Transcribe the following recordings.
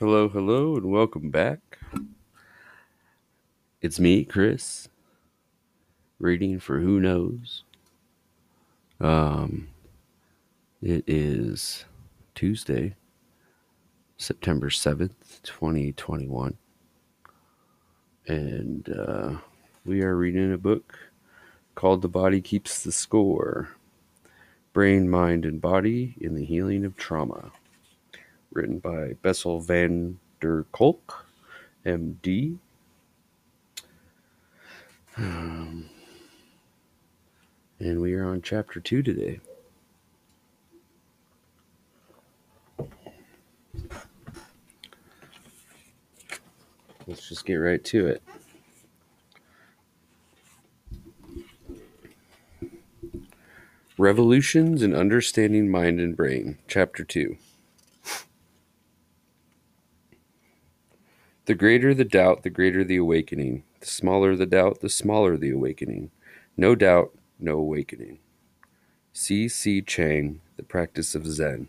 Hello, hello, and welcome back. It's me, Chris, reading for Who Knows. It is Tuesday, September 7th, 2021, and we are reading a book called The Body Keeps the Score, Brain, Mind, and Body in the Healing of Trauma. Written by Bessel van der Kolk, MD. And we are on chapter 2 today. Let's just get right to it. Revolutions in Understanding Mind and Brain, Chapter 2. The greater the doubt, the greater the awakening. The smaller the doubt, the smaller the awakening. No doubt, no awakening. C.C. Chang, The Practice of Zen.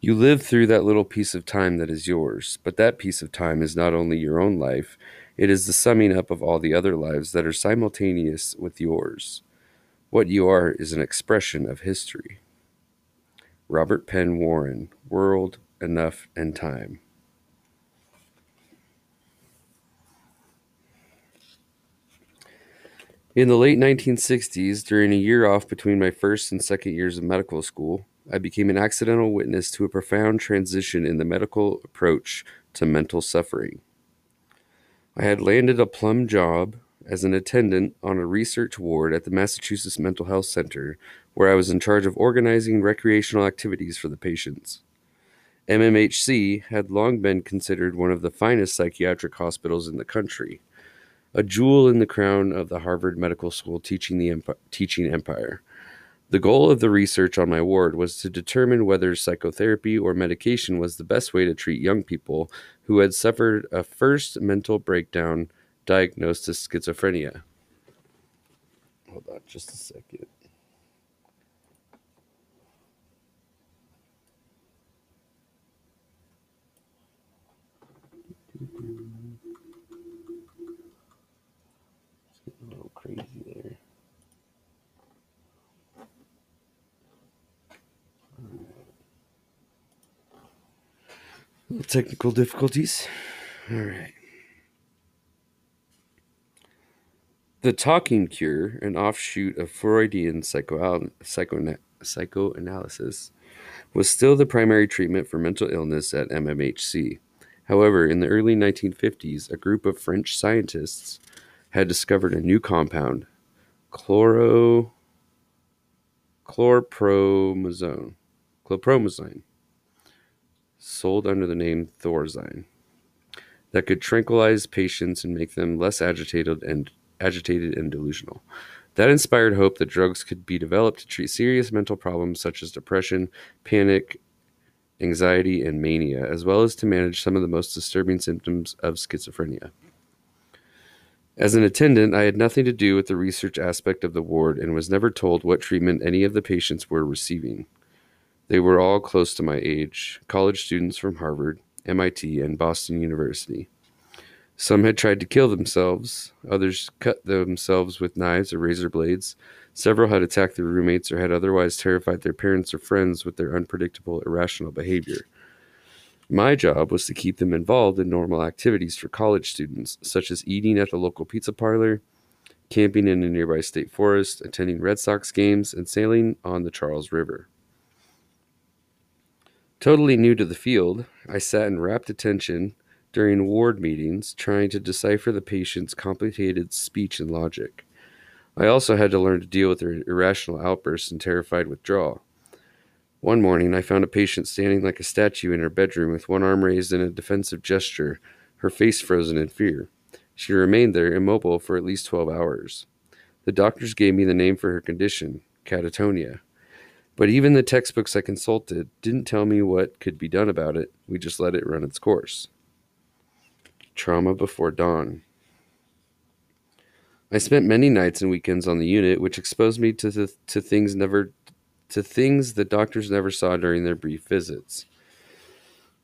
You live through that little piece of time that is yours, but that piece of time is not only your own life, it is the summing up of all the other lives that are simultaneous with yours. What you are is an expression of history. Robert Penn Warren, World, Enough and Time. In the late 1960s, during a year off between my first and second years of medical school, I became an accidental witness to a profound transition in the medical approach to mental suffering. I had landed a plum job as an attendant on a research ward at the Massachusetts Mental Health Center, where I was in charge of organizing recreational activities for the patients. MMHC had long been considered one of the finest psychiatric hospitals in the country, a jewel in the crown of the Harvard Medical School teaching empire. The goal of the research on my ward was to determine whether psychotherapy or medication was the best way to treat young people who had suffered a first mental breakdown diagnosed as schizophrenia. Hold on just a second. It's getting a little crazy there. Little technical difficulties. All right. The talking cure, an offshoot of Freudian psychoanalysis, was still the primary treatment for mental illness at MMHC. However, in the early 1950s, a group of French scientists had discovered a new compound, chlorpromazine, sold under the name Thorazine, that could tranquilize patients and make them less agitated and delusional. That inspired hope that drugs could be developed to treat serious mental problems such as depression, panic, anxiety, and mania, as well as to manage some of the most disturbing symptoms of schizophrenia. As an attendant, I had nothing to do with the research aspect of the ward and was never told what treatment any of the patients were receiving. They were all close to my age, college students from Harvard, MIT, and Boston University. Some had tried to kill themselves, others cut themselves with knives or razor blades, several had attacked their roommates or had otherwise terrified their parents or friends with their unpredictable, irrational behavior. My job was to keep them involved in normal activities for college students, such as eating at the local pizza parlor, camping in a nearby state forest, attending Red Sox games, and sailing on the Charles River. Totally new to the field, I sat in rapt attention during ward meetings, trying to decipher the patient's complicated speech and logic. I also had to learn to deal with their irrational outbursts and terrified withdrawal. One morning, I found a patient standing like a statue in her bedroom with one arm raised in a defensive gesture, her face frozen in fear. She remained there, immobile, for at least 12 hours. The doctors gave me the name for her condition, catatonia. But even the textbooks I consulted didn't tell me what could be done about it. We just let it run its course. Trauma before dawn. I spent many nights and weekends on the unit, which exposed me to things the doctors never saw during their brief visits.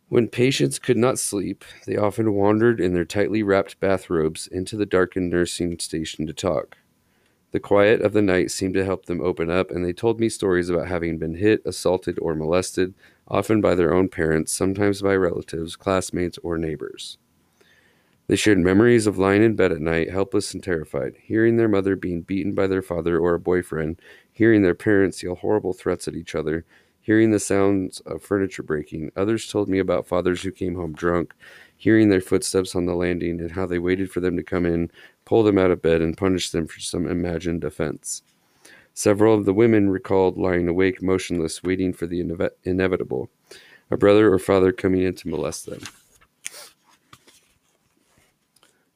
When patients could not sleep, they often wandered in their tightly wrapped bathrobes into the darkened nursing station to talk. The quiet of the night seemed to help them open up, and they told me stories about having been hit, assaulted, or molested, often by their own parents, sometimes by relatives, classmates, or neighbors. They shared memories of lying in bed at night, helpless and terrified, hearing their mother being beaten by their father or a boyfriend, hearing their parents yell horrible threats at each other, hearing the sounds of furniture breaking. Others told me about fathers who came home drunk, hearing their footsteps on the landing and how they waited for them to come in, pull them out of bed, and punish them for some imagined offense. Several of the women recalled lying awake, motionless, waiting for the inevitable, a brother or father coming in to molest them.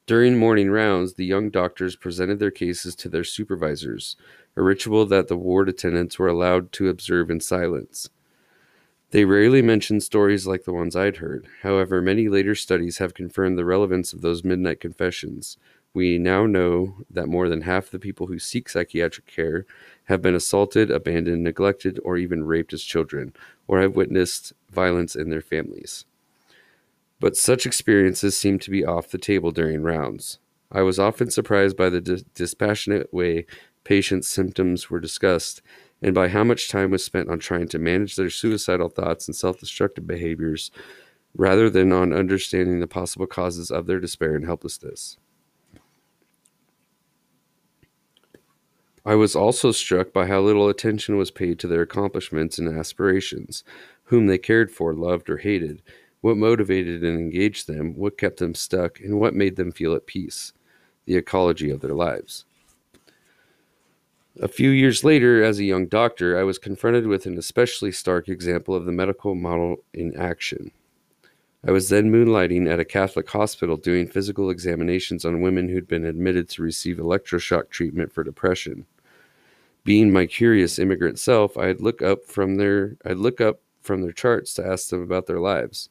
During morning rounds, the young doctors presented their cases to their supervisors, a ritual that the ward attendants were allowed to observe in silence. They rarely mentioned stories like the ones I'd heard. However, many later studies have confirmed the relevance of those midnight confessions. We now know that more than half the people who seek psychiatric care have been assaulted, abandoned, neglected, or even raped as children, or have witnessed violence in their families. But such experiences seemed to be off the table during rounds. I was often surprised by the dispassionate way patients' symptoms were discussed, and by how much time was spent on trying to manage their suicidal thoughts and self-destructive behaviors, rather than on understanding the possible causes of their despair and helplessness. I was also struck by how little attention was paid to their accomplishments and aspirations, whom they cared for, loved, or hated, what motivated and engaged them, what kept them stuck, and what made them feel at peace, the ecology of their lives. A few years later, as a young doctor, I was confronted with an especially stark example of the medical model in action. I was then moonlighting at a Catholic hospital doing physical examinations on women who'd been admitted to receive electroshock treatment for depression. Being my curious immigrant self, I'd look up from their charts to ask them about their lives.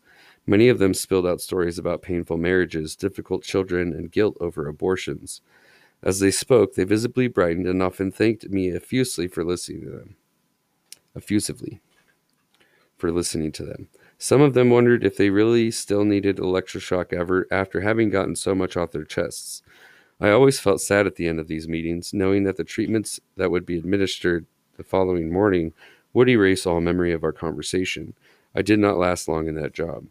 Many of them spilled out stories about painful marriages, difficult children, and guilt over abortions. As they spoke, they visibly brightened and often thanked me effusively for listening to them. Some of them wondered if they really still needed electroshock ever after having gotten so much off their chests. I always felt sad at the end of these meetings, knowing that the treatments that would be administered the following morning would erase all memory of our conversation. I did not last long in that job.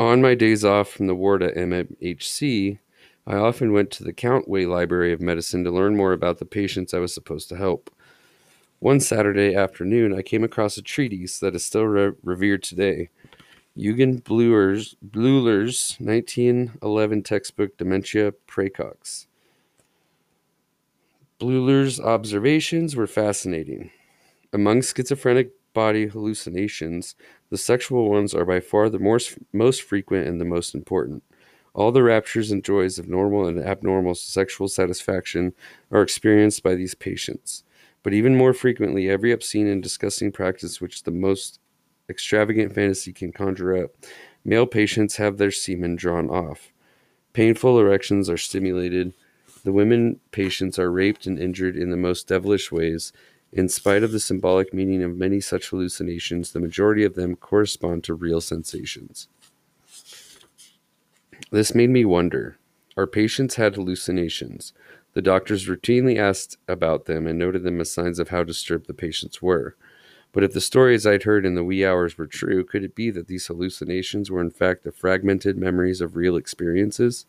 On my days off from the ward at MMHC, I often went to the Countway Library of Medicine to learn more about the patients I was supposed to help. One Saturday afternoon, I came across a treatise that is still revered today. Eugen Bleuler's 1911 textbook, Dementia Praecox. Bleuler's observations were fascinating. Among schizophrenic body hallucinations, the sexual ones are by far the most frequent and the most important. All the raptures and joys of normal and abnormal sexual satisfaction are experienced by these patients. But even more frequently, every obscene and disgusting practice which the most extravagant fantasy can conjure up, male patients have their semen drawn off. Painful erections are stimulated. The women patients are raped and injured in the most devilish ways. In spite of the symbolic meaning of many such hallucinations, the majority of them correspond to real sensations. This made me wonder. Our patients had hallucinations. The doctors routinely asked about them and noted them as signs of how disturbed the patients were. But if the stories I'd heard in the wee hours were true, could it be that these hallucinations were in fact the fragmented memories of real experiences?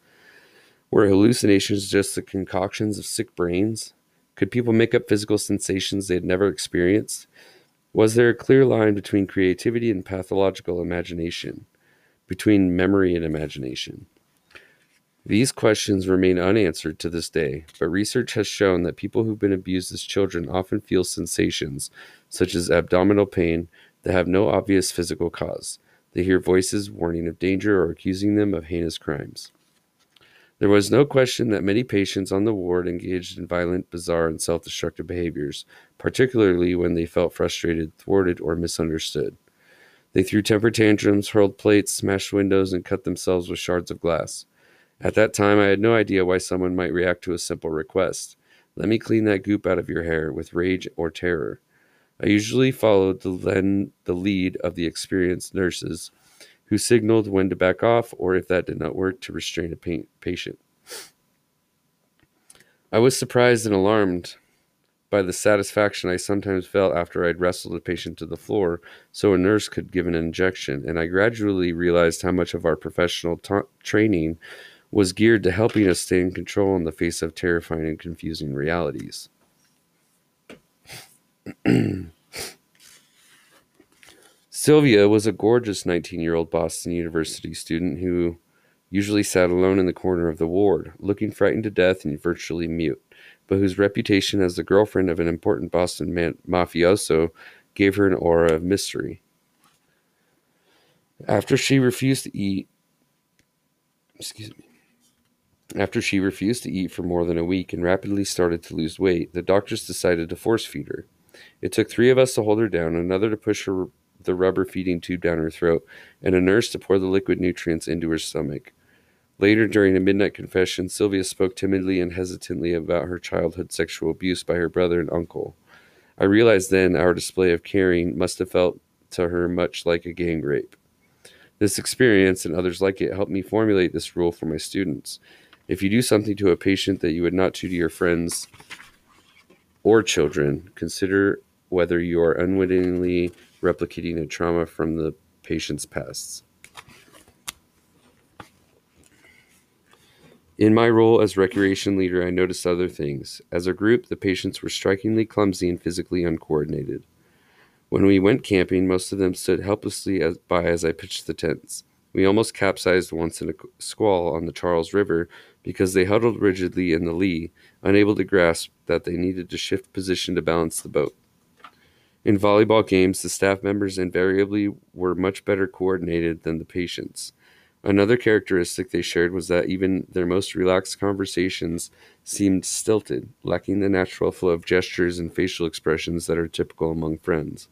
Were hallucinations just the concoctions of sick brains? Could people make up physical sensations they had never experienced? Was there a clear line between creativity and pathological imagination? Between memory and imagination? These questions remain unanswered to this day, but research has shown that people who've been abused as children often feel sensations, such as abdominal pain, that have no obvious physical cause. They hear voices warning of danger or accusing them of heinous crimes. There was no question that many patients on the ward engaged in violent, bizarre, and self-destructive behaviors, particularly when they felt frustrated, thwarted, or misunderstood. They threw temper tantrums, hurled plates, smashed windows, and cut themselves with shards of glass. At that time, I had no idea why someone might react to a simple request. Let me clean that goop out of your hair with rage or terror. I usually followed the lead of the experienced nurses who signaled when to back off or, if that did not work, to restrain a patient. I was surprised and alarmed by the satisfaction I sometimes felt after I'd wrestled a patient to the floor so a nurse could give an injection, and I gradually realized how much of our professional training was geared to helping us stay in control in the face of terrifying and confusing realities. Sylvia was a gorgeous 19-year-old Boston University student who usually sat alone in the corner of the ward, looking frightened to death and virtually mute, but whose reputation as the girlfriend of an important Boston mafioso gave her an aura of mystery. After she refused to eat for more than a week and rapidly started to lose weight, the doctors decided to force feed her. It took three of us to hold her down, another to push her, the rubber feeding tube down her throat, and a nurse to pour the liquid nutrients into her stomach. Later, during a midnight confession, Sylvia spoke timidly and hesitantly about her childhood sexual abuse by her brother and uncle. I realized then our display of caring must have felt to her much like a gang rape. This experience and others like it helped me formulate this rule for my students. If you do something to a patient that you would not do to your friends or children, consider whether you are unwittingly replicating a trauma from the patient's past. In my role as recreation leader, I noticed other things. As a group, the patients were strikingly clumsy and physically uncoordinated. When we went camping, most of them stood helplessly by as I pitched the tents. We almost capsized once in a squall on the Charles River because they huddled rigidly in the lee, unable to grasp that they needed to shift position to balance the boat. In volleyball games, the staff members invariably were much better coordinated than the patients. Another characteristic they shared was that even their most relaxed conversations seemed stilted, lacking the natural flow of gestures and facial expressions that are typical among friends.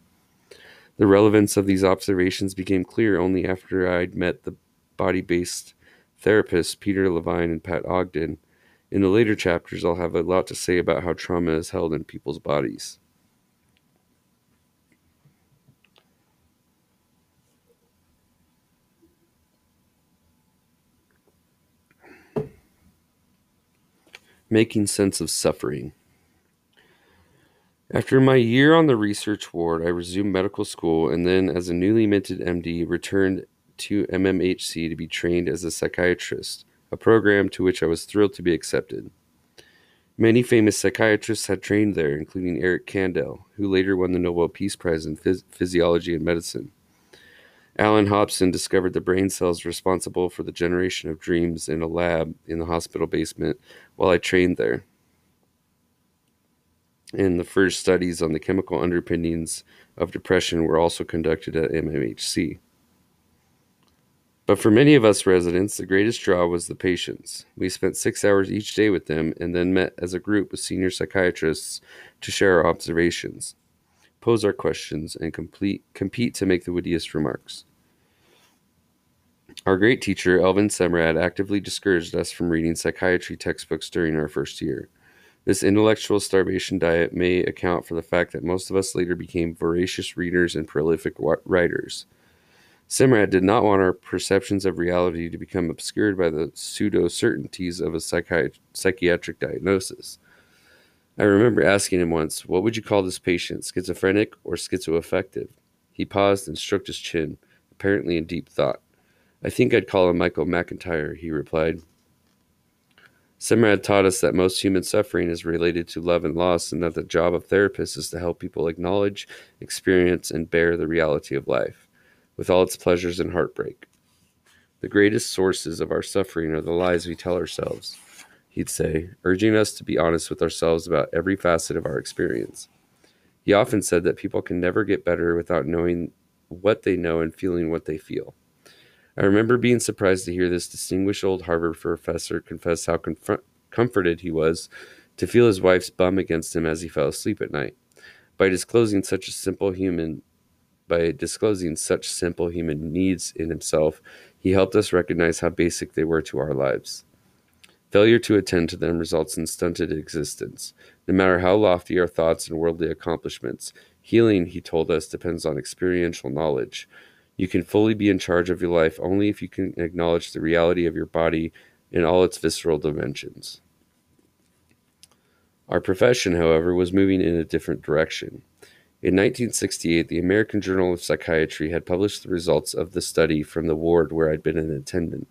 The relevance of these observations became clear only after I'd met the body-based therapists Peter Levine and Pat Ogden. In the later chapters, I'll have a lot to say about how trauma is held in people's bodies. Making sense of suffering. After my year on the research ward, I resumed medical school and then, as a newly minted MD, returned to MMHC to be trained as a psychiatrist, a program to which I was thrilled to be accepted. Many famous psychiatrists had trained there, including Eric Kandel, who later won the Nobel Peace Prize in Physiology and Medicine. Alan Hobson discovered the brain cells responsible for the generation of dreams in a lab in the hospital basement while I trained there, and the first studies on the chemical underpinnings of depression were also conducted at MMHC. But for many of us residents, the greatest draw was the patients. We spent 6 hours each day with them and then met as a group with senior psychiatrists to share our observations, pose our questions, and compete to make the wittiest remarks. Our great teacher, Elvin Semrad, actively discouraged us from reading psychiatry textbooks during our first year. This intellectual starvation diet may account for the fact that most of us later became voracious readers and prolific writers. Semrad did not want our perceptions of reality to become obscured by the pseudo-certainties of a psychiatric diagnosis. I remember asking him once, "What would you call this patient, schizophrenic or schizoaffective?" He paused and stroked his chin, apparently in deep thought. "I think I'd call him Michael McIntyre," he replied. Semrad taught us that most human suffering is related to love and loss, and that the job of therapists is to help people acknowledge, experience, and bear the reality of life, with all its pleasures and heartbreak. "The greatest sources of our suffering are the lies we tell ourselves," he'd say, urging us to be honest with ourselves about every facet of our experience. He often said that people can never get better without knowing what they know and feeling what they feel. I remember being surprised to hear this distinguished old Harvard professor confess how comforted he was to feel his wife's bum against him as he fell asleep at night. By disclosing such simple human needs in himself, he helped us recognize how basic they were to our lives. Failure to attend to them results in stunted existence. No matter how lofty our thoughts and worldly accomplishments, healing, he told us, depends on experiential knowledge. You can fully be in charge of your life only if you can acknowledge the reality of your body in all its visceral dimensions. Our profession, however, was moving in a different direction. In 1968, the American Journal of Psychiatry had published the results of the study from the ward where I'd been an attendant.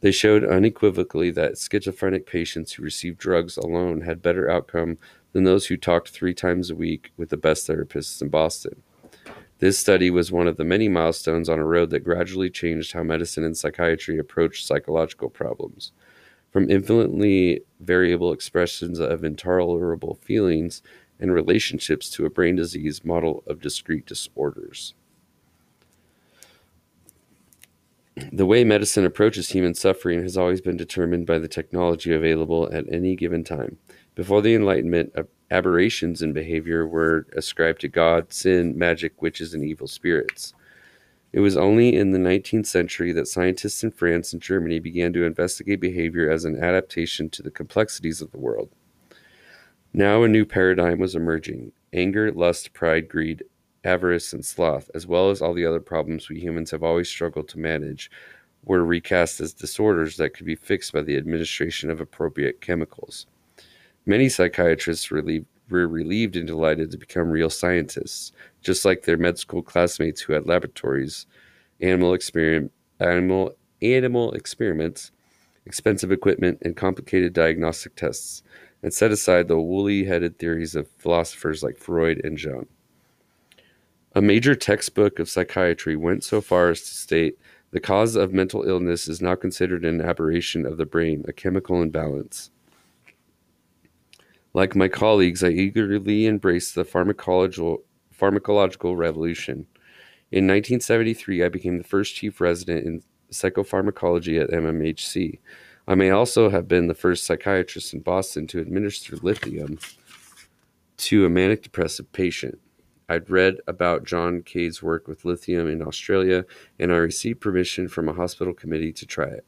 They showed unequivocally that schizophrenic patients who received drugs alone had better outcome than those who talked 3 times a week with the best therapists in Boston. This study was one of the many milestones on a road that gradually changed how medicine and psychiatry approached psychological problems. From infinitely variable expressions of intolerable feelings and relationships to a brain disease model of discrete disorders. The way medicine approaches human suffering has always been determined by the technology available at any given time. Before the Enlightenment, aberrations in behavior were ascribed to God, sin, magic, witches, and evil spirits. It was only in the 19th century that scientists in France and Germany began to investigate behavior as an adaptation to the complexities of the world. Now a new paradigm was emerging: anger, lust, pride, greed, avarice, and sloth, as well as all the other problems we humans have always struggled to manage, were recast as disorders that could be fixed by the administration of appropriate chemicals. Many psychiatrists were relieved and delighted to become real scientists, just like their med school classmates who had laboratories, animal experiments, expensive equipment, and complicated diagnostic tests, and set aside the woolly-headed theories of philosophers like Freud and Jung. A major textbook of psychiatry went so far as to state the cause of mental illness is now considered an aberration of the brain, a chemical imbalance. Like my colleagues, I eagerly embraced the pharmacological revolution. In 1973, I became the first chief resident in psychopharmacology at MMHC. I may also have been the first psychiatrist in Boston to administer lithium to a manic depressive patient. I'd read about John Cade's work with lithium in Australia, and I received permission from a hospital committee to try it.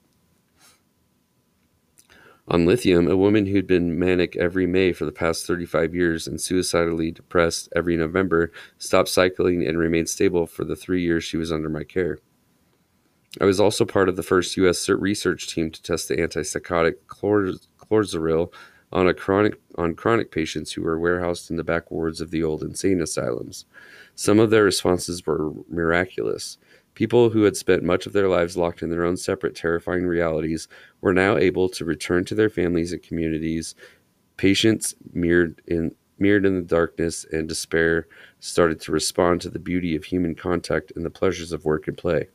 On lithium, a woman who'd been manic every May for the past 35 years and suicidally depressed every November stopped cycling and remained stable for the 3 years she was under my care. I was also part of the first U.S. research team to test the antipsychotic chlorpromazine on chronic patients who were warehoused in the back wards of the old insane asylums. Some of their responses were miraculous. People who had spent much of their lives locked in their own separate, terrifying realities were now able to return to their families and communities. Patients mirrored in the darkness and despair started to respond to the beauty of human contact and the pleasures of work and play.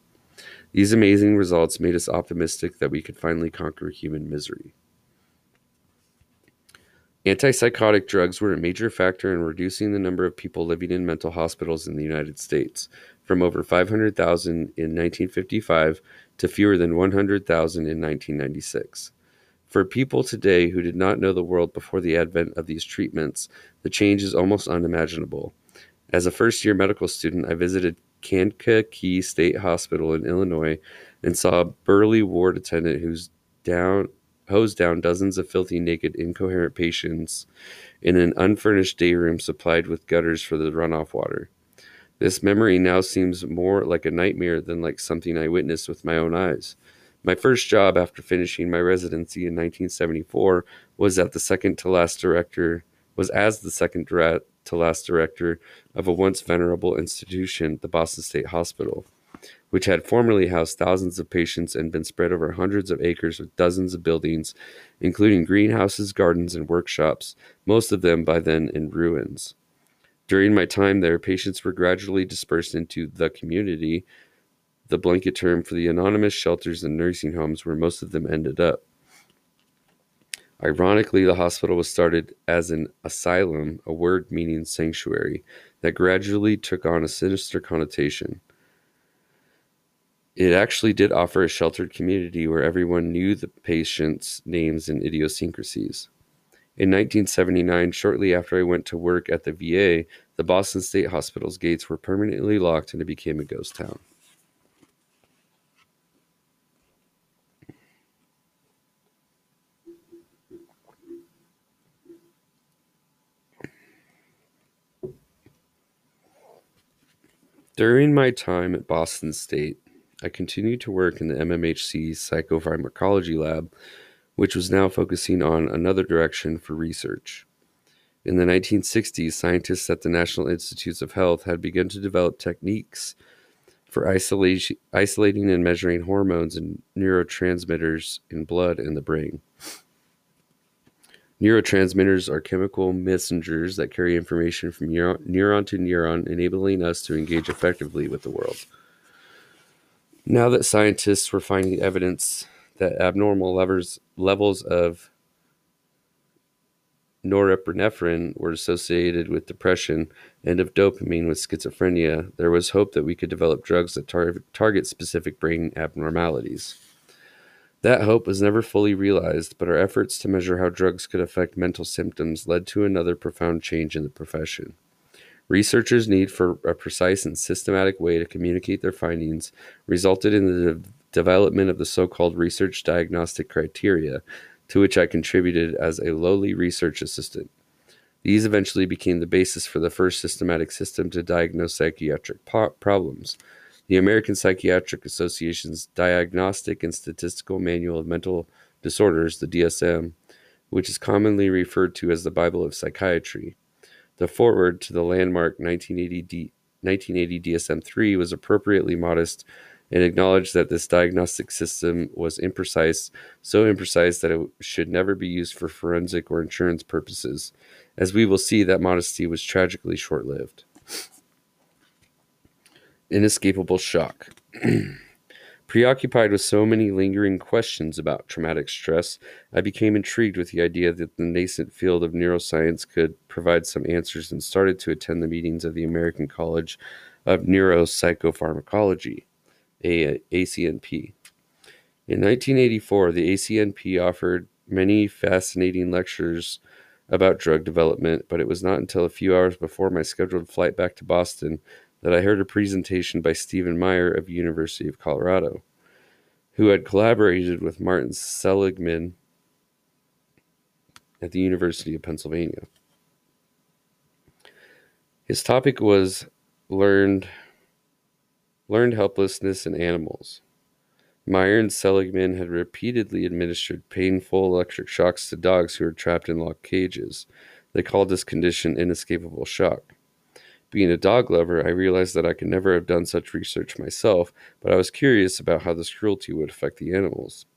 These amazing results made us optimistic that we could finally conquer human misery. Antipsychotic drugs were a major factor in reducing the number of people living in mental hospitals in the United States, from over 500,000 in 1955 to fewer than 100,000 in 1996. For people today who did not know the world before the advent of these treatments, the change is almost unimaginable. As a first-year medical student, I visited Kankakee State Hospital in Illinois and saw a burly ward attendant who hosed down dozens of filthy, naked, incoherent patients in an unfurnished day room supplied with gutters for the runoff water. This memory now seems more like a nightmare than like something I witnessed with my own eyes. My first job after finishing my residency in 1974 was as the second to last director of a once venerable institution, the Boston State Hospital, which had formerly housed thousands of patients and been spread over hundreds of acres with dozens of buildings, including greenhouses, gardens, and workshops, most of them by then in ruins. During my time there, patients were gradually dispersed into the community, the blanket term for the anonymous shelters and nursing homes where most of them ended up. Ironically, the hospital was started as an asylum, a word meaning sanctuary, that gradually took on a sinister connotation. It actually did offer a sheltered community where everyone knew the patient's names and idiosyncrasies. In 1979, shortly after I went to work at the VA, the Boston State Hospital's gates were permanently locked and it became a ghost town. During my time at Boston State, I continued to work in the MMHC psychopharmacology lab, which was now focusing on another direction for research. In the 1960s, scientists at the National Institutes of Health had begun to develop techniques for isolating and measuring hormones and neurotransmitters in blood and the brain. Neurotransmitters are chemical messengers that carry information from neuron to neuron, enabling us to engage effectively with the world. Now that scientists were finding evidence that abnormal levels of norepinephrine were associated with depression and of dopamine with schizophrenia, there was hope that we could develop drugs that target specific brain abnormalities. That hope was never fully realized, but our efforts to measure how drugs could affect mental symptoms led to another profound change in the profession. Researchers' need for a precise and systematic way to communicate their findings resulted in the development of the so-called research diagnostic criteria, to which I contributed as a lowly research assistant. These eventually became the basis for the first systematic system to diagnose psychiatric problems, the American Psychiatric Association's Diagnostic and Statistical Manual of Mental Disorders, the DSM, which is commonly referred to as the Bible of Psychiatry. The foreword to the landmark 1980 DSM-3 was appropriately modest and acknowledged that this diagnostic system was imprecise, so imprecise that it should never be used for forensic or insurance purposes. As we will see, that modesty was tragically short-lived. Inescapable shock. Preoccupied with so many lingering questions about traumatic stress, I became intrigued with the idea that the nascent field of neuroscience could provide some answers and started to attend the meetings of the American College of Neuropsychopharmacology. ACNP. In 1984, the ACNP offered many fascinating lectures about drug development, but it was not until a few hours before my scheduled flight back to Boston that I heard a presentation by Stephen Meyer of University of Colorado, who had collaborated with Martin Seligman at the University of Pennsylvania. His topic was learned helplessness in animals. Meyer and Seligman had repeatedly administered painful electric shocks to dogs who were trapped in locked cages. They called this condition inescapable shock. Being a dog lover, I realized that I could never have done such research myself, but I was curious about how this cruelty would affect the animals.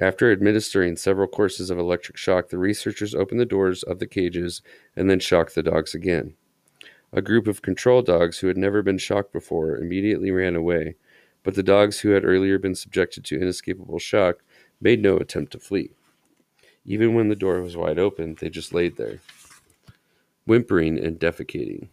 After administering several courses of electric shock, the researchers opened the doors of the cages and then shocked the dogs again. A group of control dogs who had never been shocked before immediately ran away, but the dogs who had earlier been subjected to inescapable shock made no attempt to flee. Even when the door was wide open, they just laid there, whimpering and defecating.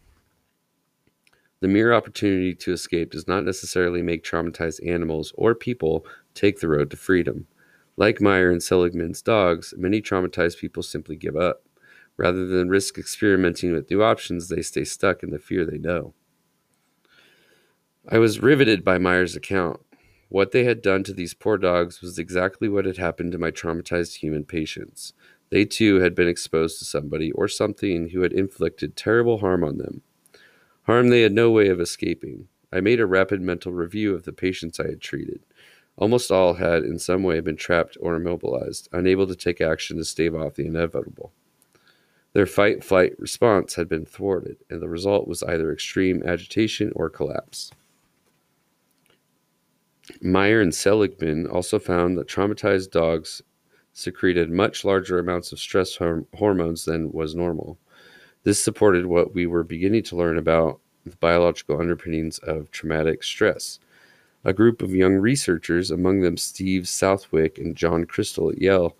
The mere opportunity to escape does not necessarily make traumatized animals or people take the road to freedom. Like Meyer and Seligman's dogs, many traumatized people simply give up. Rather than risk experimenting with new options, they stay stuck in the fear they know. I was riveted by Meyer's account. What they had done to these poor dogs was exactly what had happened to my traumatized human patients. They too had been exposed to somebody or something who had inflicted terrible harm on them, harm they had no way of escaping. I made a rapid mental review of the patients I had treated. Almost all had in some way been trapped or immobilized, unable to take action to stave off the inevitable. Their fight-flight response had been thwarted, and the result was either extreme agitation or collapse. Meyer and Seligman also found that traumatized dogs secreted much larger amounts of stress hormones than was normal. This supported what we were beginning to learn about the biological underpinnings of traumatic stress. A group of young researchers, among them Steve Southwick and John Crystal at Yale,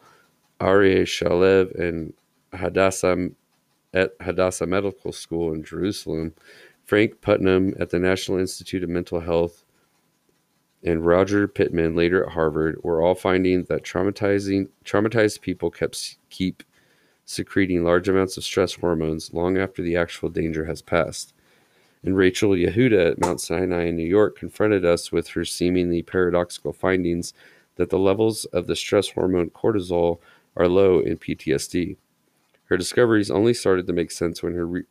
Aryeh Shalev, and at Hadassah Medical School in Jerusalem, Frank Putnam at the National Institute of Mental Health, and Roger Pittman, later at Harvard, were all finding that traumatized people keep secreting large amounts of stress hormones long after the actual danger has passed. And Rachel Yehuda at Mount Sinai in New York confronted us with her seemingly paradoxical findings that the levels of the stress hormone cortisol are low in PTSD. Her discoveries only started to make sense when her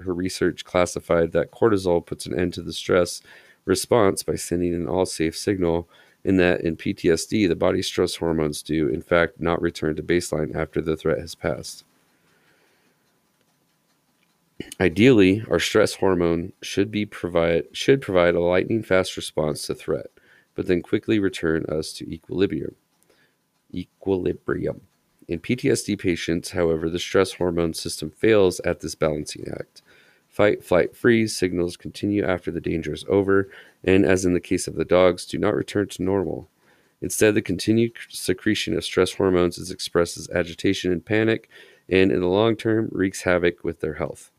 her research classified that cortisol puts an end to the stress response by sending an all-safe signal, in that in PTSD, the body's stress hormones do, in fact, not return to baseline after the threat has passed. Ideally, our stress hormone should provide a lightning-fast response to threat, but then quickly return us to equilibrium. In PTSD patients, however, the stress hormone system fails at this balancing act. Fight, flight, freeze signals continue after the danger is over, and as in the case of the dogs, do not return to normal. Instead, the continued secretion of stress hormones is expressed as agitation and panic, and in the long term, wreaks havoc with their health.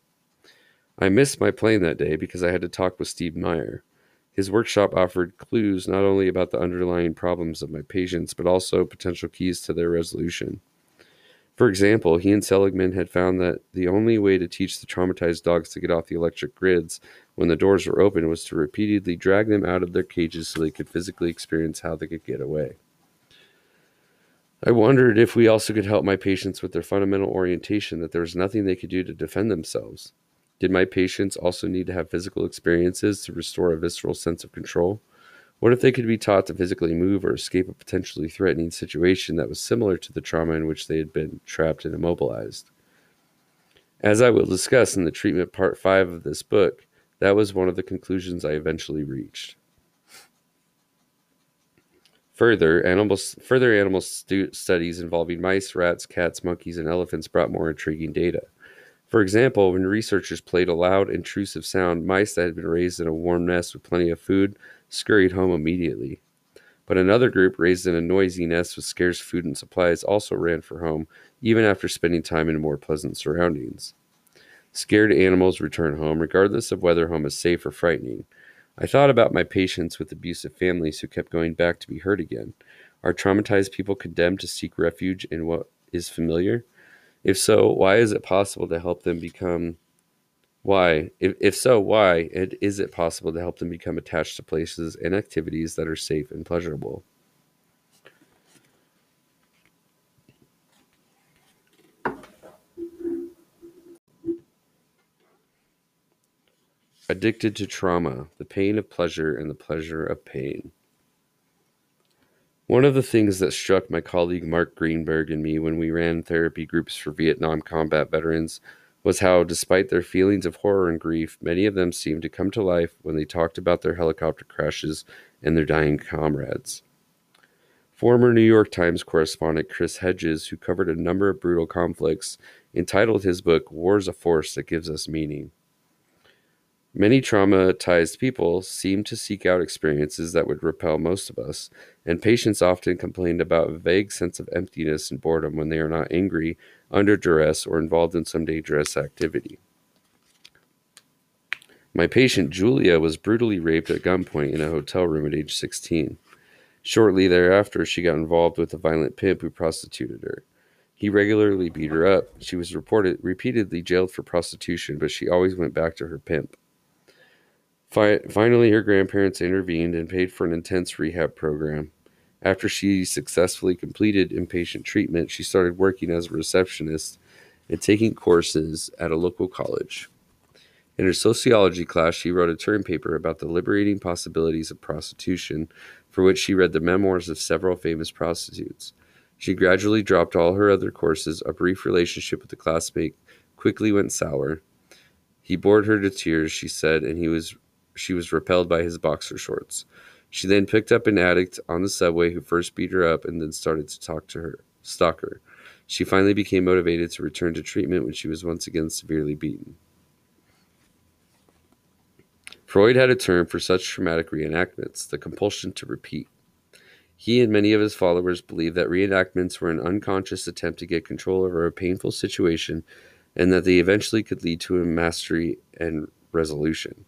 I missed my plane that day because I had to talk with Steve Meyer. His workshop offered clues not only about the underlying problems of my patients, but also potential keys to their resolution. For example, he and Seligman had found that the only way to teach the traumatized dogs to get off the electric grids when the doors were open was to repeatedly drag them out of their cages so they could physically experience how they could get away. I wondered if we also could help my patients with their fundamental orientation that there was nothing they could do to defend themselves. Did my patients also need to have physical experiences to restore a visceral sense of control? What if they could be taught to physically move or escape a potentially threatening situation that was similar to the trauma in which they had been trapped and immobilized? As I will discuss in the treatment part 5 of this book, that was one of the conclusions I eventually reached. Further animal studies involving mice, rats, cats, monkeys, and elephants brought more intriguing data. For example, when researchers played a loud, intrusive sound, mice that had been raised in a warm nest with plenty of food scurried home immediately. But another group raised in a noisy nest with scarce food and supplies also ran for home, even after spending time in more pleasant surroundings. Scared animals return home, regardless of whether home is safe or frightening. I thought about my patients with abusive families who kept going back to be hurt again. Are traumatized people condemned to seek refuge in what is familiar? If so, why is it possible to help them become... Why, and is it possible to help them become attached to places and activities that are safe and pleasurable? Addicted to trauma, the pain of pleasure and the pleasure of pain. One of the things that struck my colleague Mark Greenberg and me when we ran therapy groups for Vietnam combat veterans was how, despite their feelings of horror and grief, many of them seemed to come to life when they talked about their helicopter crashes and their dying comrades. Former New York Times correspondent Chris Hedges, who covered a number of brutal conflicts, entitled his book, War's a Force That Gives Us Meaning. Many traumatized people seem to seek out experiences that would repel most of us, and patients often complained about a vague sense of emptiness and boredom when they are not angry, under duress, or involved in some dangerous activity. My patient Julia was brutally raped at gunpoint in a hotel room at age 16. Shortly thereafter, she got involved with a violent pimp who prostituted her. He regularly beat her up. She was repeatedly jailed for prostitution, but she always went back to her pimp. Finally, her grandparents intervened and paid for an intense rehab program. After she successfully completed inpatient treatment, she started working as a receptionist and taking courses at a local college. In her sociology class, she wrote a term paper about the liberating possibilities of prostitution, for which she read the memoirs of several famous prostitutes. She gradually dropped all her other courses. A brief relationship with a classmate quickly went sour. He bored her to tears, she said, and she was repelled by his boxer shorts. She then picked up an addict on the subway who first beat her up and then started to stalk her. She finally became motivated to return to treatment when she was once again severely beaten. Freud had a term for such traumatic reenactments, the compulsion to repeat. He and many of his followers believed that reenactments were an unconscious attempt to get control over a painful situation and that they eventually could lead to a mastery and resolution.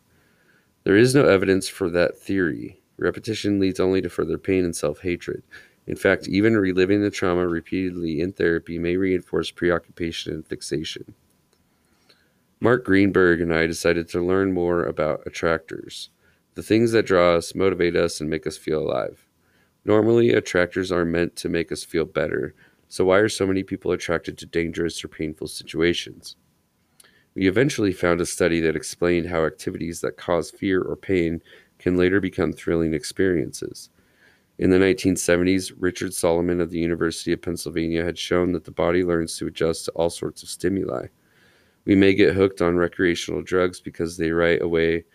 There is no evidence for that theory. Repetition leads only to further pain and self-hatred. In fact, even reliving the trauma repeatedly in therapy may reinforce preoccupation and fixation. Mark Greenberg and I decided to learn more about attractors, the things that draw us, motivate us, and make us feel alive. Normally, attractors are meant to make us feel better, so why are so many people attracted to dangerous or painful situations? We eventually found a study that explained how activities that cause fear or pain can later become thrilling experiences. In the 1970s, Richard Solomon of the University of Pennsylvania had shown that the body learns to adjust to all sorts of stimuli. We may get hooked on recreational drugs because they right away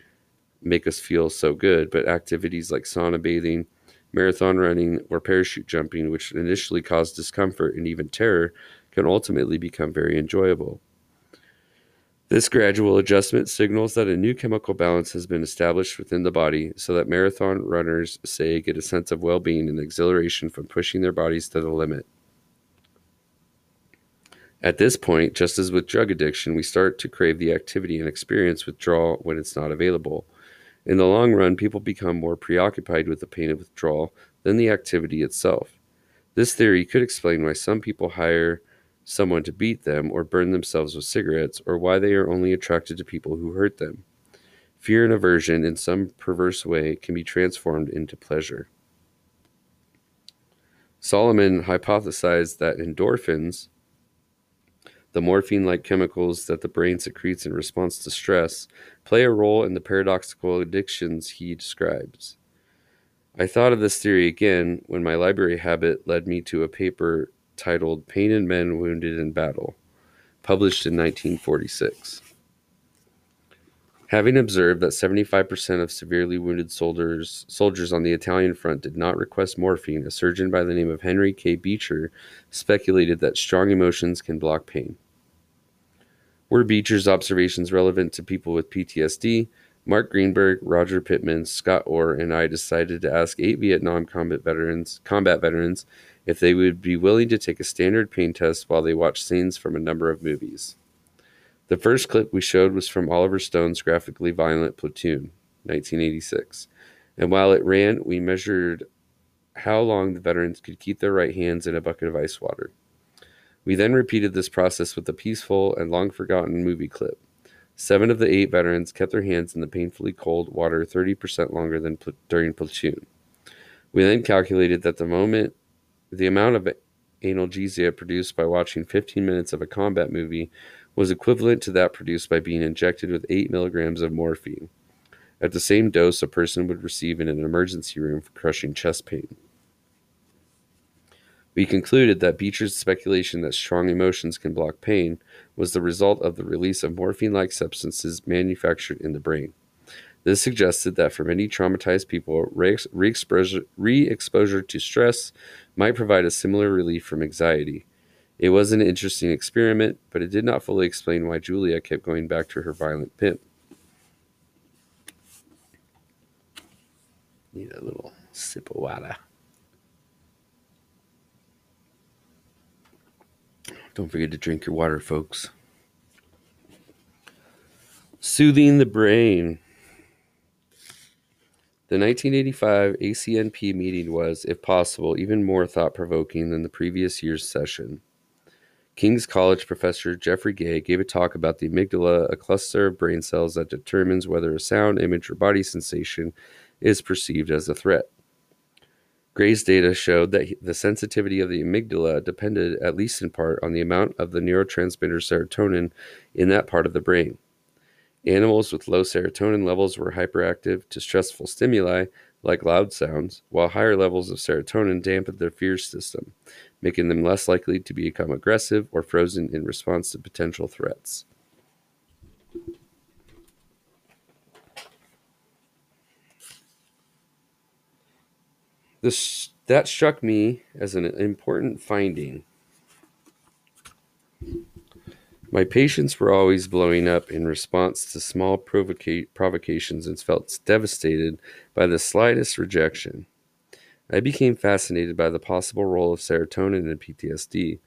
make us feel so good, but activities like sauna bathing, marathon running, or parachute jumping, which initially cause discomfort and even terror, can ultimately become very enjoyable. This gradual adjustment signals that a new chemical balance has been established within the body so that marathon runners, say, get a sense of well-being and exhilaration from pushing their bodies to the limit. At this point, just as with drug addiction, we start to crave the activity and experience withdrawal when it's not available. In the long run, people become more preoccupied with the pain of withdrawal than the activity itself. This theory could explain why some people hire someone to beat them or burn themselves with cigarettes, or why they are only attracted to people who hurt them. Fear and aversion in some perverse way can be transformed into pleasure. Solomon hypothesized that endorphins, the morphine-like chemicals that the brain secretes in response to stress, play a role in the paradoxical addictions he describes. I thought of this theory again when my library habit led me to a paper titled Pain in Men Wounded in Battle, published in 1946. Having observed that 75% of severely wounded soldiers on the Italian front did not request morphine, a surgeon by the name of Henry K. Beecher speculated that strong emotions can block pain. Were Beecher's observations relevant to people with PTSD? Mark Greenberg, Roger Pittman, Scott Orr, and I decided to ask 8 Vietnam combat veterans if they would be willing to take a standard pain test while they watched scenes from a number of movies. The first clip we showed was from Oliver Stone's graphically violent Platoon, 1986. And while it ran, we measured how long the veterans could keep their right hands in a bucket of ice water. We then repeated this process with a peaceful and long-forgotten movie clip. 7 of the 8 veterans kept their hands in the painfully cold water 30% longer than during Platoon. We then calculated that the amount of analgesia produced by watching 15 minutes of a combat movie was equivalent to that produced by being injected with 8 milligrams of morphine. At the same dose a person would receive in an emergency room for crushing chest pain. We concluded that Beecher's speculation that strong emotions can block pain was the result of the release of morphine-like substances manufactured in the brain. This suggested that for many traumatized people, re-exposure to stress might provide a similar relief from anxiety. It was an interesting experiment, but it did not fully explain why Julia kept going back to her violent pimp. Need a little sip of water. Don't forget to drink your water, folks. Soothing the brain. The 1985 ACNP meeting was, if possible, even more thought-provoking than the previous year's session. King's College professor Jeffrey Gray gave a talk about the amygdala, a cluster of brain cells that determines whether a sound, image, or body sensation is perceived as a threat. Gray's data showed that the sensitivity of the amygdala depended, at least in part, on the amount of the neurotransmitter serotonin in that part of the brain. Animals with low serotonin levels were hyperactive to stressful stimuli, like loud sounds, while higher levels of serotonin dampened their fear system, making them less likely to become aggressive or frozen in response to potential threats. That struck me as an important finding. My patients were always blowing up in response to small provocations and felt devastated by the slightest rejection. I became fascinated by the possible role of serotonin in PTSD.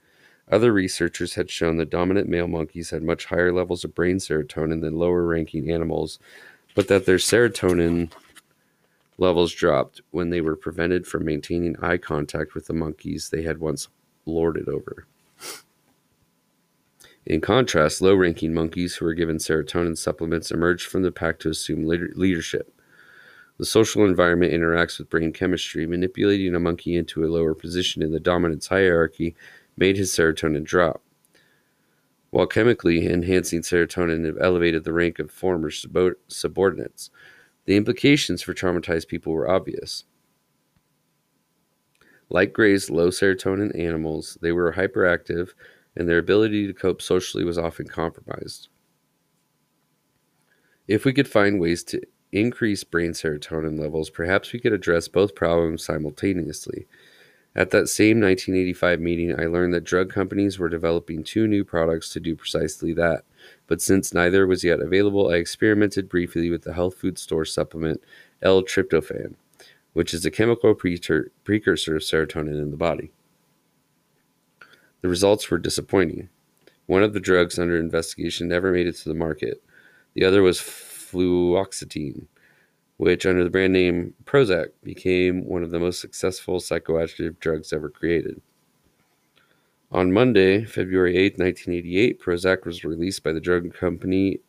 Other researchers had shown that dominant male monkeys had much higher levels of brain serotonin than lower-ranking animals, but that their serotonin levels dropped when they were prevented from maintaining eye contact with the monkeys they had once lorded over. In contrast, low-ranking monkeys who were given serotonin supplements emerged from the pack to assume leadership. The social environment interacts with brain chemistry. Manipulating a monkey into a lower position in the dominance hierarchy made his serotonin drop. while chemically enhancing serotonin elevated the rank of former subordinates. The implications for traumatized people were obvious. Like Gray's low serotonin animals, they were hyperactive, and their ability to cope socially was often compromised. If we could find ways to increase brain serotonin levels, perhaps we could address both problems simultaneously. At that same 1985 meeting, I learned that drug companies were developing two new products to do precisely that. But since neither was yet available, I experimented briefly with the health food store supplement L-tryptophan, which is a chemical precursor of serotonin in the body. The results were disappointing. One of the drugs under investigation never made it to the market. The other was fluoxetine, which under the brand name Prozac became one of the most successful psychoactive drugs ever created. On Monday, February 8, 1988, Prozac was released by the drug company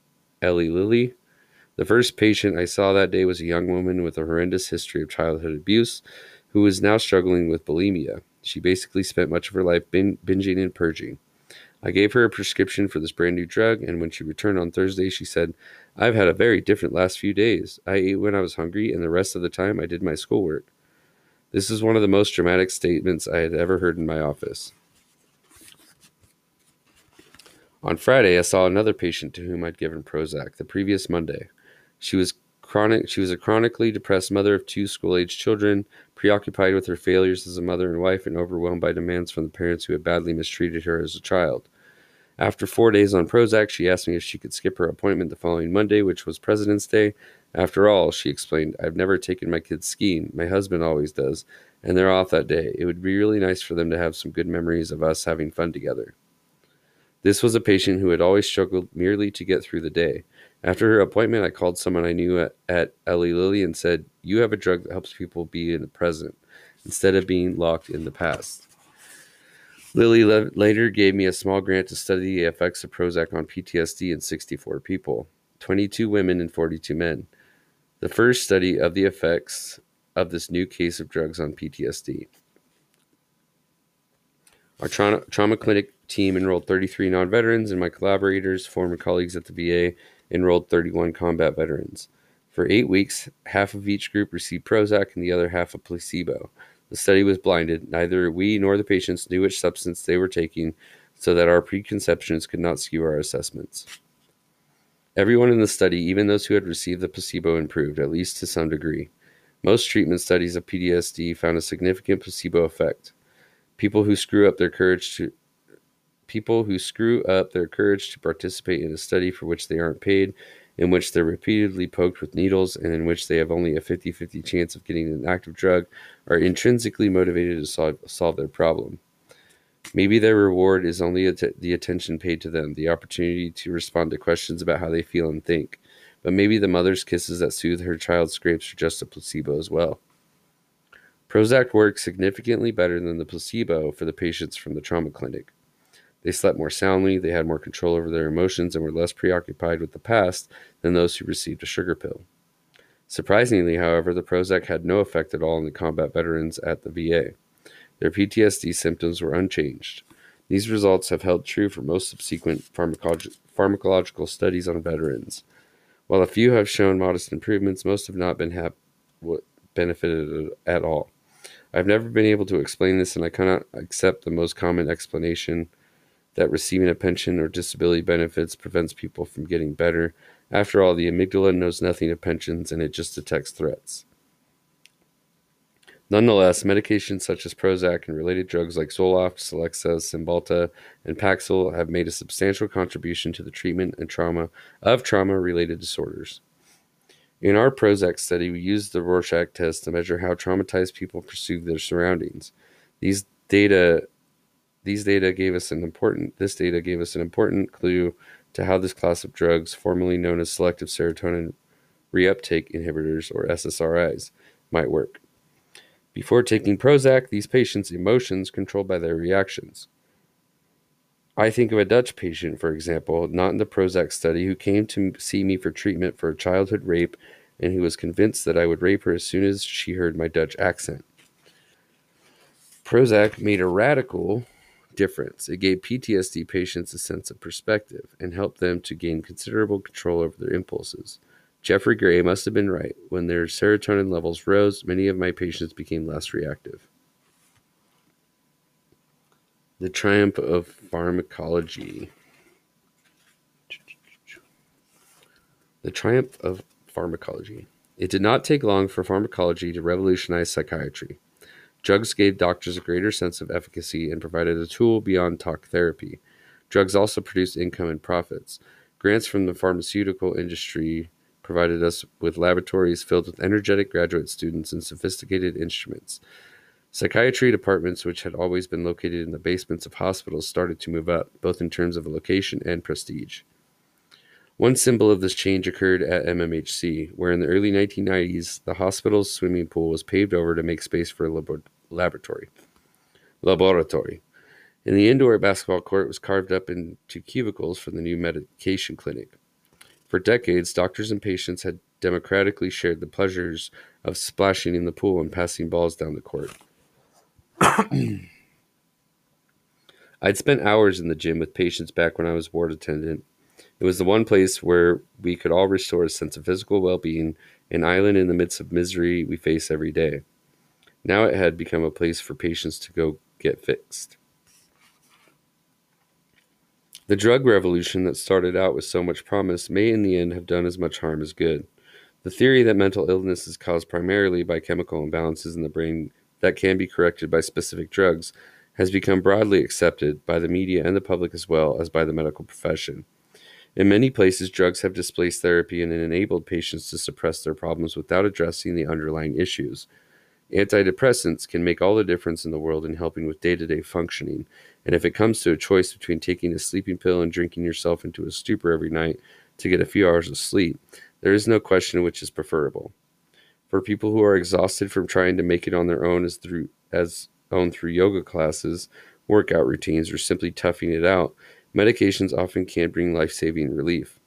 Eli Lilly. The first patient I saw that day was a young woman with a horrendous history of childhood abuse who is now struggling with bulimia. She basically spent much of her life binging and purging. I gave her a prescription for this brand new drug, and when she returned on Thursday, she said, "I've had a very different last few days. I ate when I was hungry, and the rest of the time I did my schoolwork." This is one of the most dramatic statements I had ever heard in my office. On Friday, I saw another patient to whom I'd given Prozac the previous Monday. She was a chronically depressed mother of two school-aged children, preoccupied with her failures as a mother and wife and overwhelmed by demands from the parents who had badly mistreated her as a child. After 4 days on Prozac, she asked me if she could skip her appointment the following Monday, which was President's Day. "After all," she explained, "I've never taken my kids skiing. My husband always does, and they're off that day. It would be really nice for them to have some good memories of us having fun together." This was a patient who had always struggled merely to get through the day. After her appointment, I called someone I knew at Eli Lilly and said, "You have a drug that helps people be in the present instead of being locked in the past." Lilly later gave me a small grant to study the effects of Prozac on PTSD in 64 people, 22 women and 42 men. The first study of the effects of this new case of drugs on PTSD. Our trauma clinic team enrolled 33 non-veterans, and my collaborators, former colleagues at the VA, enrolled 31 combat veterans. For 8 weeks, half of each group received Prozac and the other half a placebo. The study was blinded. Neither we nor the patients knew which substance they were taking, so that our preconceptions could not skew our assessments. Everyone in the study, even those who had received the placebo, improved, at least to some degree. Most treatment studies of PTSD found a significant placebo effect. People who screw up their courage to participate in a study for which they aren't paid, in which they're repeatedly poked with needles, and in which they have only a 50-50 chance of getting an active drug, are intrinsically motivated to solve their problem. Maybe their reward is only the attention paid to them, the opportunity to respond to questions about how they feel and think. But maybe the mother's kisses that soothe her child's scrapes are just a placebo as well. Prozac worked significantly better than the placebo for the patients from the trauma clinic. They slept more soundly, they had more control over their emotions, and were less preoccupied with the past than those who received a sugar pill. Surprisingly, however, the Prozac had no effect at all on the combat veterans at the VA. Their PTSD symptoms were unchanged. These results have held true for most subsequent pharmacological studies on veterans. While a few have shown modest improvements, most have not been benefited at all. I've never been able to explain this, and I cannot accept the most common explanation that receiving a pension or disability benefits prevents people from getting better. After all, the amygdala knows nothing of pensions, and it just detects threats. Nonetheless, medications such as Prozac and related drugs like Zoloft, Celexa, Cymbalta, and Paxil have made a substantial contribution to the treatment and trauma-related disorders. In our Prozac study, we used the Rorschach test to measure how traumatized people perceive their surroundings. This data gave us an important clue to how this class of drugs, formerly known as selective serotonin reuptake inhibitors or SSRIs, might work. Before taking Prozac, these patients' emotions controlled by their reactions. I think of a Dutch patient, for example, not in the Prozac study, who came to see me for treatment for a childhood rape and who was convinced that I would rape her as soon as she heard my Dutch accent. Prozac made a radical difference. It gave PTSD patients a sense of perspective and helped them to gain considerable control over their impulses. Jeffrey Gray must have been right. When their serotonin levels rose, many of my patients became less reactive. The triumph of pharmacology. The triumph of pharmacology. It did not take long for pharmacology to revolutionize psychiatry. Drugs gave doctors a greater sense of efficacy and provided a tool beyond talk therapy. Drugs also produced income and profits. Grants from the pharmaceutical industry provided us with laboratories filled with energetic graduate students and sophisticated instruments. Psychiatry departments, which had always been located in the basements of hospitals, started to move up, both in terms of location and prestige. One symbol of this change occurred at MMHC, where in the early 1990s, the hospital's swimming pool was paved over to make space for a laboratory. And the indoor basketball court was carved up into cubicles for the new medication clinic. For decades, doctors and patients had democratically shared the pleasures of splashing in the pool and passing balls down the court. I'd spent hours in the gym with patients back when I was ward attendant. It was the one place where we could all restore a sense of physical well-being, an island in the midst of misery we face every day. Now it had become a place for patients to go get fixed. The drug revolution that started out with so much promise may in the end have done as much harm as good. The theory that mental illness is caused primarily by chemical imbalances in the brain that can be corrected by specific drugs has become broadly accepted by the media and the public as well as by the medical profession. In many places, drugs have displaced therapy and enabled patients to suppress their problems without addressing the underlying issues. Antidepressants can make all the difference in the world in helping with day-to-day functioning, and if it comes to a choice between taking a sleeping pill and drinking yourself into a stupor every night to get a few hours of sleep, there is no question which is preferable. For people who are exhausted from trying to make it on their own through yoga classes, workout routines, or simply toughing it out, medications often can bring life-saving relief.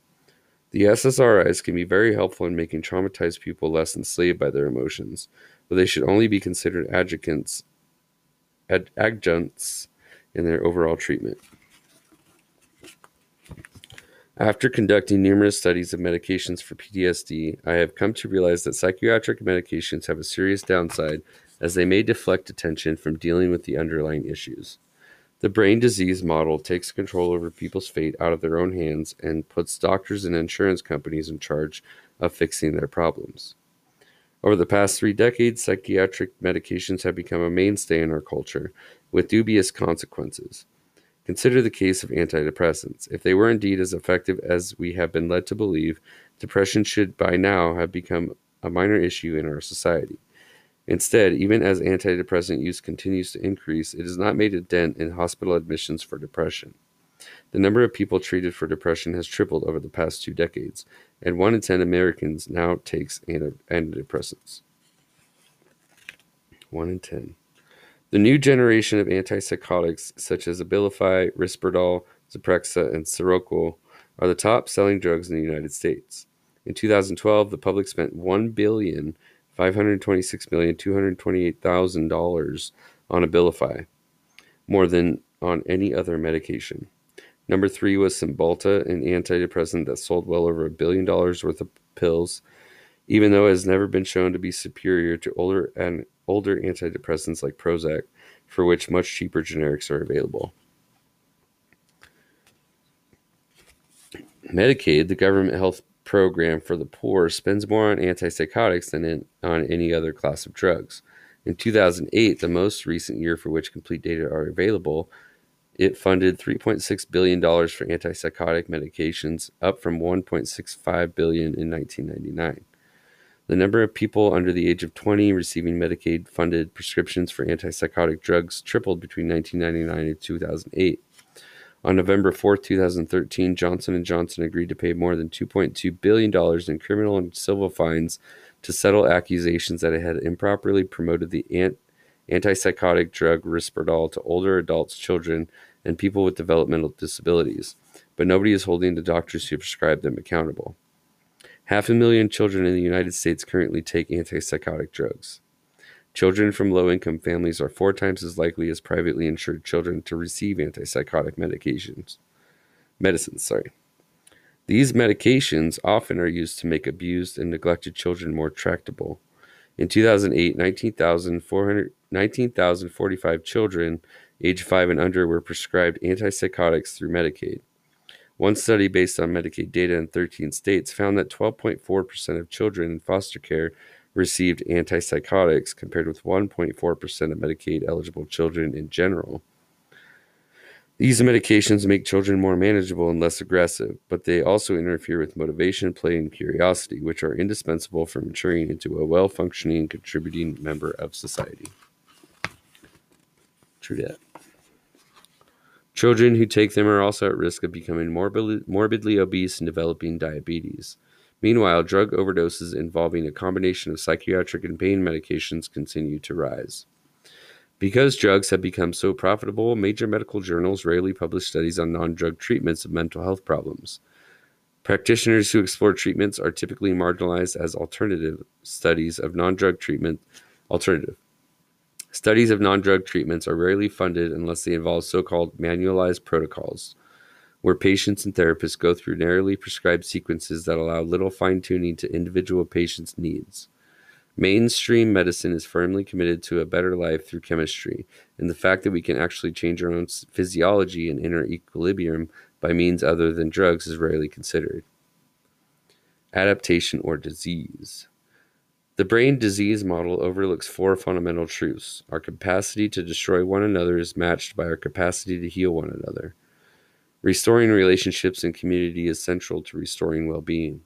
The SSRIs can be very helpful in making traumatized people less enslaved by their emotions, but they should only be considered adjuncts in their overall treatment. After conducting numerous studies of medications for PTSD, I have come to realize that psychiatric medications have a serious downside, as they may deflect attention from dealing with the underlying issues. The brain disease model takes control over people's fate out of their own hands and puts doctors and insurance companies in charge of fixing their problems. Over the past 3 decades, psychiatric medications have become a mainstay in our culture, with dubious consequences. Consider the case of antidepressants. If they were indeed as effective as we have been led to believe, depression should by now have become a minor issue in our society. Instead, even as antidepressant use continues to increase, it has not made a dent in hospital admissions for depression. The number of people treated for depression has tripled over the past 2 decades, and 1 in 10 Americans now takes antidepressants. 1 in 10. The new generation of antipsychotics, such as Abilify, Risperdal, Zyprexa, and Seroquel, are the top-selling drugs in the United States. In 2012, the public spent $1,526,228,000 on Abilify, more than on any other medication. Number 3 was Cymbalta, an antidepressant that sold well over $1 billion worth of pills, even though it has never been shown to be superior to older antidepressants like Prozac, for which much cheaper generics are available. Medicaid, the government health program for the poor, spends more on antipsychotics than on any other class of drugs. In 2008, the most recent year for which complete data are available, it funded $3.6 billion for antipsychotic medications, up from $1.65 billion in 1999. The number of people under the age of 20 receiving Medicaid-funded prescriptions for antipsychotic drugs tripled between 1999 and 2008. On November 4, 2013, Johnson & Johnson agreed to pay more than $2.2 billion in criminal and civil fines to settle accusations that it had improperly promoted the antipsychotic drug Risperdal to older adults, children, and people with developmental disabilities, but nobody is holding the doctors who prescribe them accountable. 500,000 children in the United States currently take antipsychotic drugs. Children from low-income families are 4 times as likely as privately insured children to receive antipsychotic medicines. These medications often are used to make abused and neglected children more tractable. In 2008, 19,045 children age 5 and under were prescribed antipsychotics through Medicaid. One study based on Medicaid data in 13 states found that 12.4% of children in foster care received antipsychotics, compared with 1.4% of Medicaid-eligible children in general. These medications make children more manageable and less aggressive, but they also interfere with motivation, play, and curiosity, which are indispensable for maturing into a well-functioning and contributing member of society. True that. Children who take them are also at risk of becoming morbidly obese and developing diabetes. Meanwhile, drug overdoses involving a combination of psychiatric and pain medications continue to rise. Because drugs have become so profitable, major medical journals rarely publish studies on non-drug treatments of mental health problems. Practitioners who explore treatments are typically marginalized as alternative studies of non-drug treatment. Alternative studies of non-drug treatments are rarely funded unless they involve so-called manualized protocols, where patients and therapists go through narrowly prescribed sequences that allow little fine-tuning to individual patients' needs. Mainstream medicine is firmly committed to a better life through chemistry, and the fact that we can actually change our own physiology and inner equilibrium by means other than drugs is rarely considered. Adaptation or disease. The brain disease model overlooks 4 fundamental truths. Our capacity to destroy one another is matched by our capacity to heal one another. Restoring relationships and community is central to restoring well-being.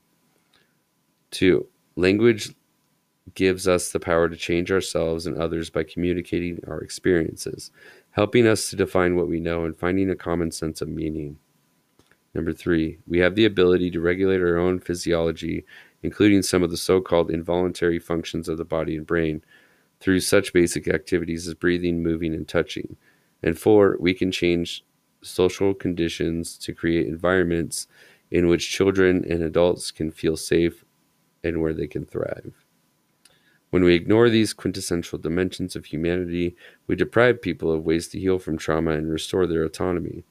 2. Language gives us the power to change ourselves and others by communicating our experiences, helping us to define what we know and finding a common sense of meaning. 3. We have the ability to regulate our own physiology, including some of the so-called involuntary functions of the body and brain, through such basic activities as breathing, moving, and touching. And 4. We can change social conditions to create environments in which children and adults can feel safe and where they can thrive. When we ignore these quintessential dimensions of humanity, we deprive people of ways to heal from trauma and restore their autonomy.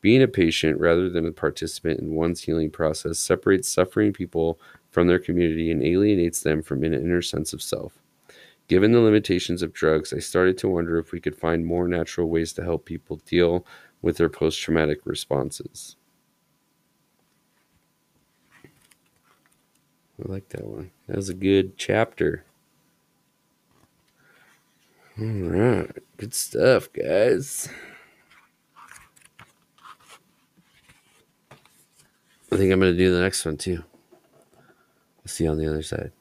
Being a patient rather than a participant in one's healing process separates suffering people from their community and alienates them from an inner sense of self. Given the limitations of drugs, I started to wonder if we could find more natural ways to help people deal with their post-traumatic responses. I like that one. That was a good chapter. All right. Good stuff, guys. I think I'm going to do the next one, too. I'll see you on the other side.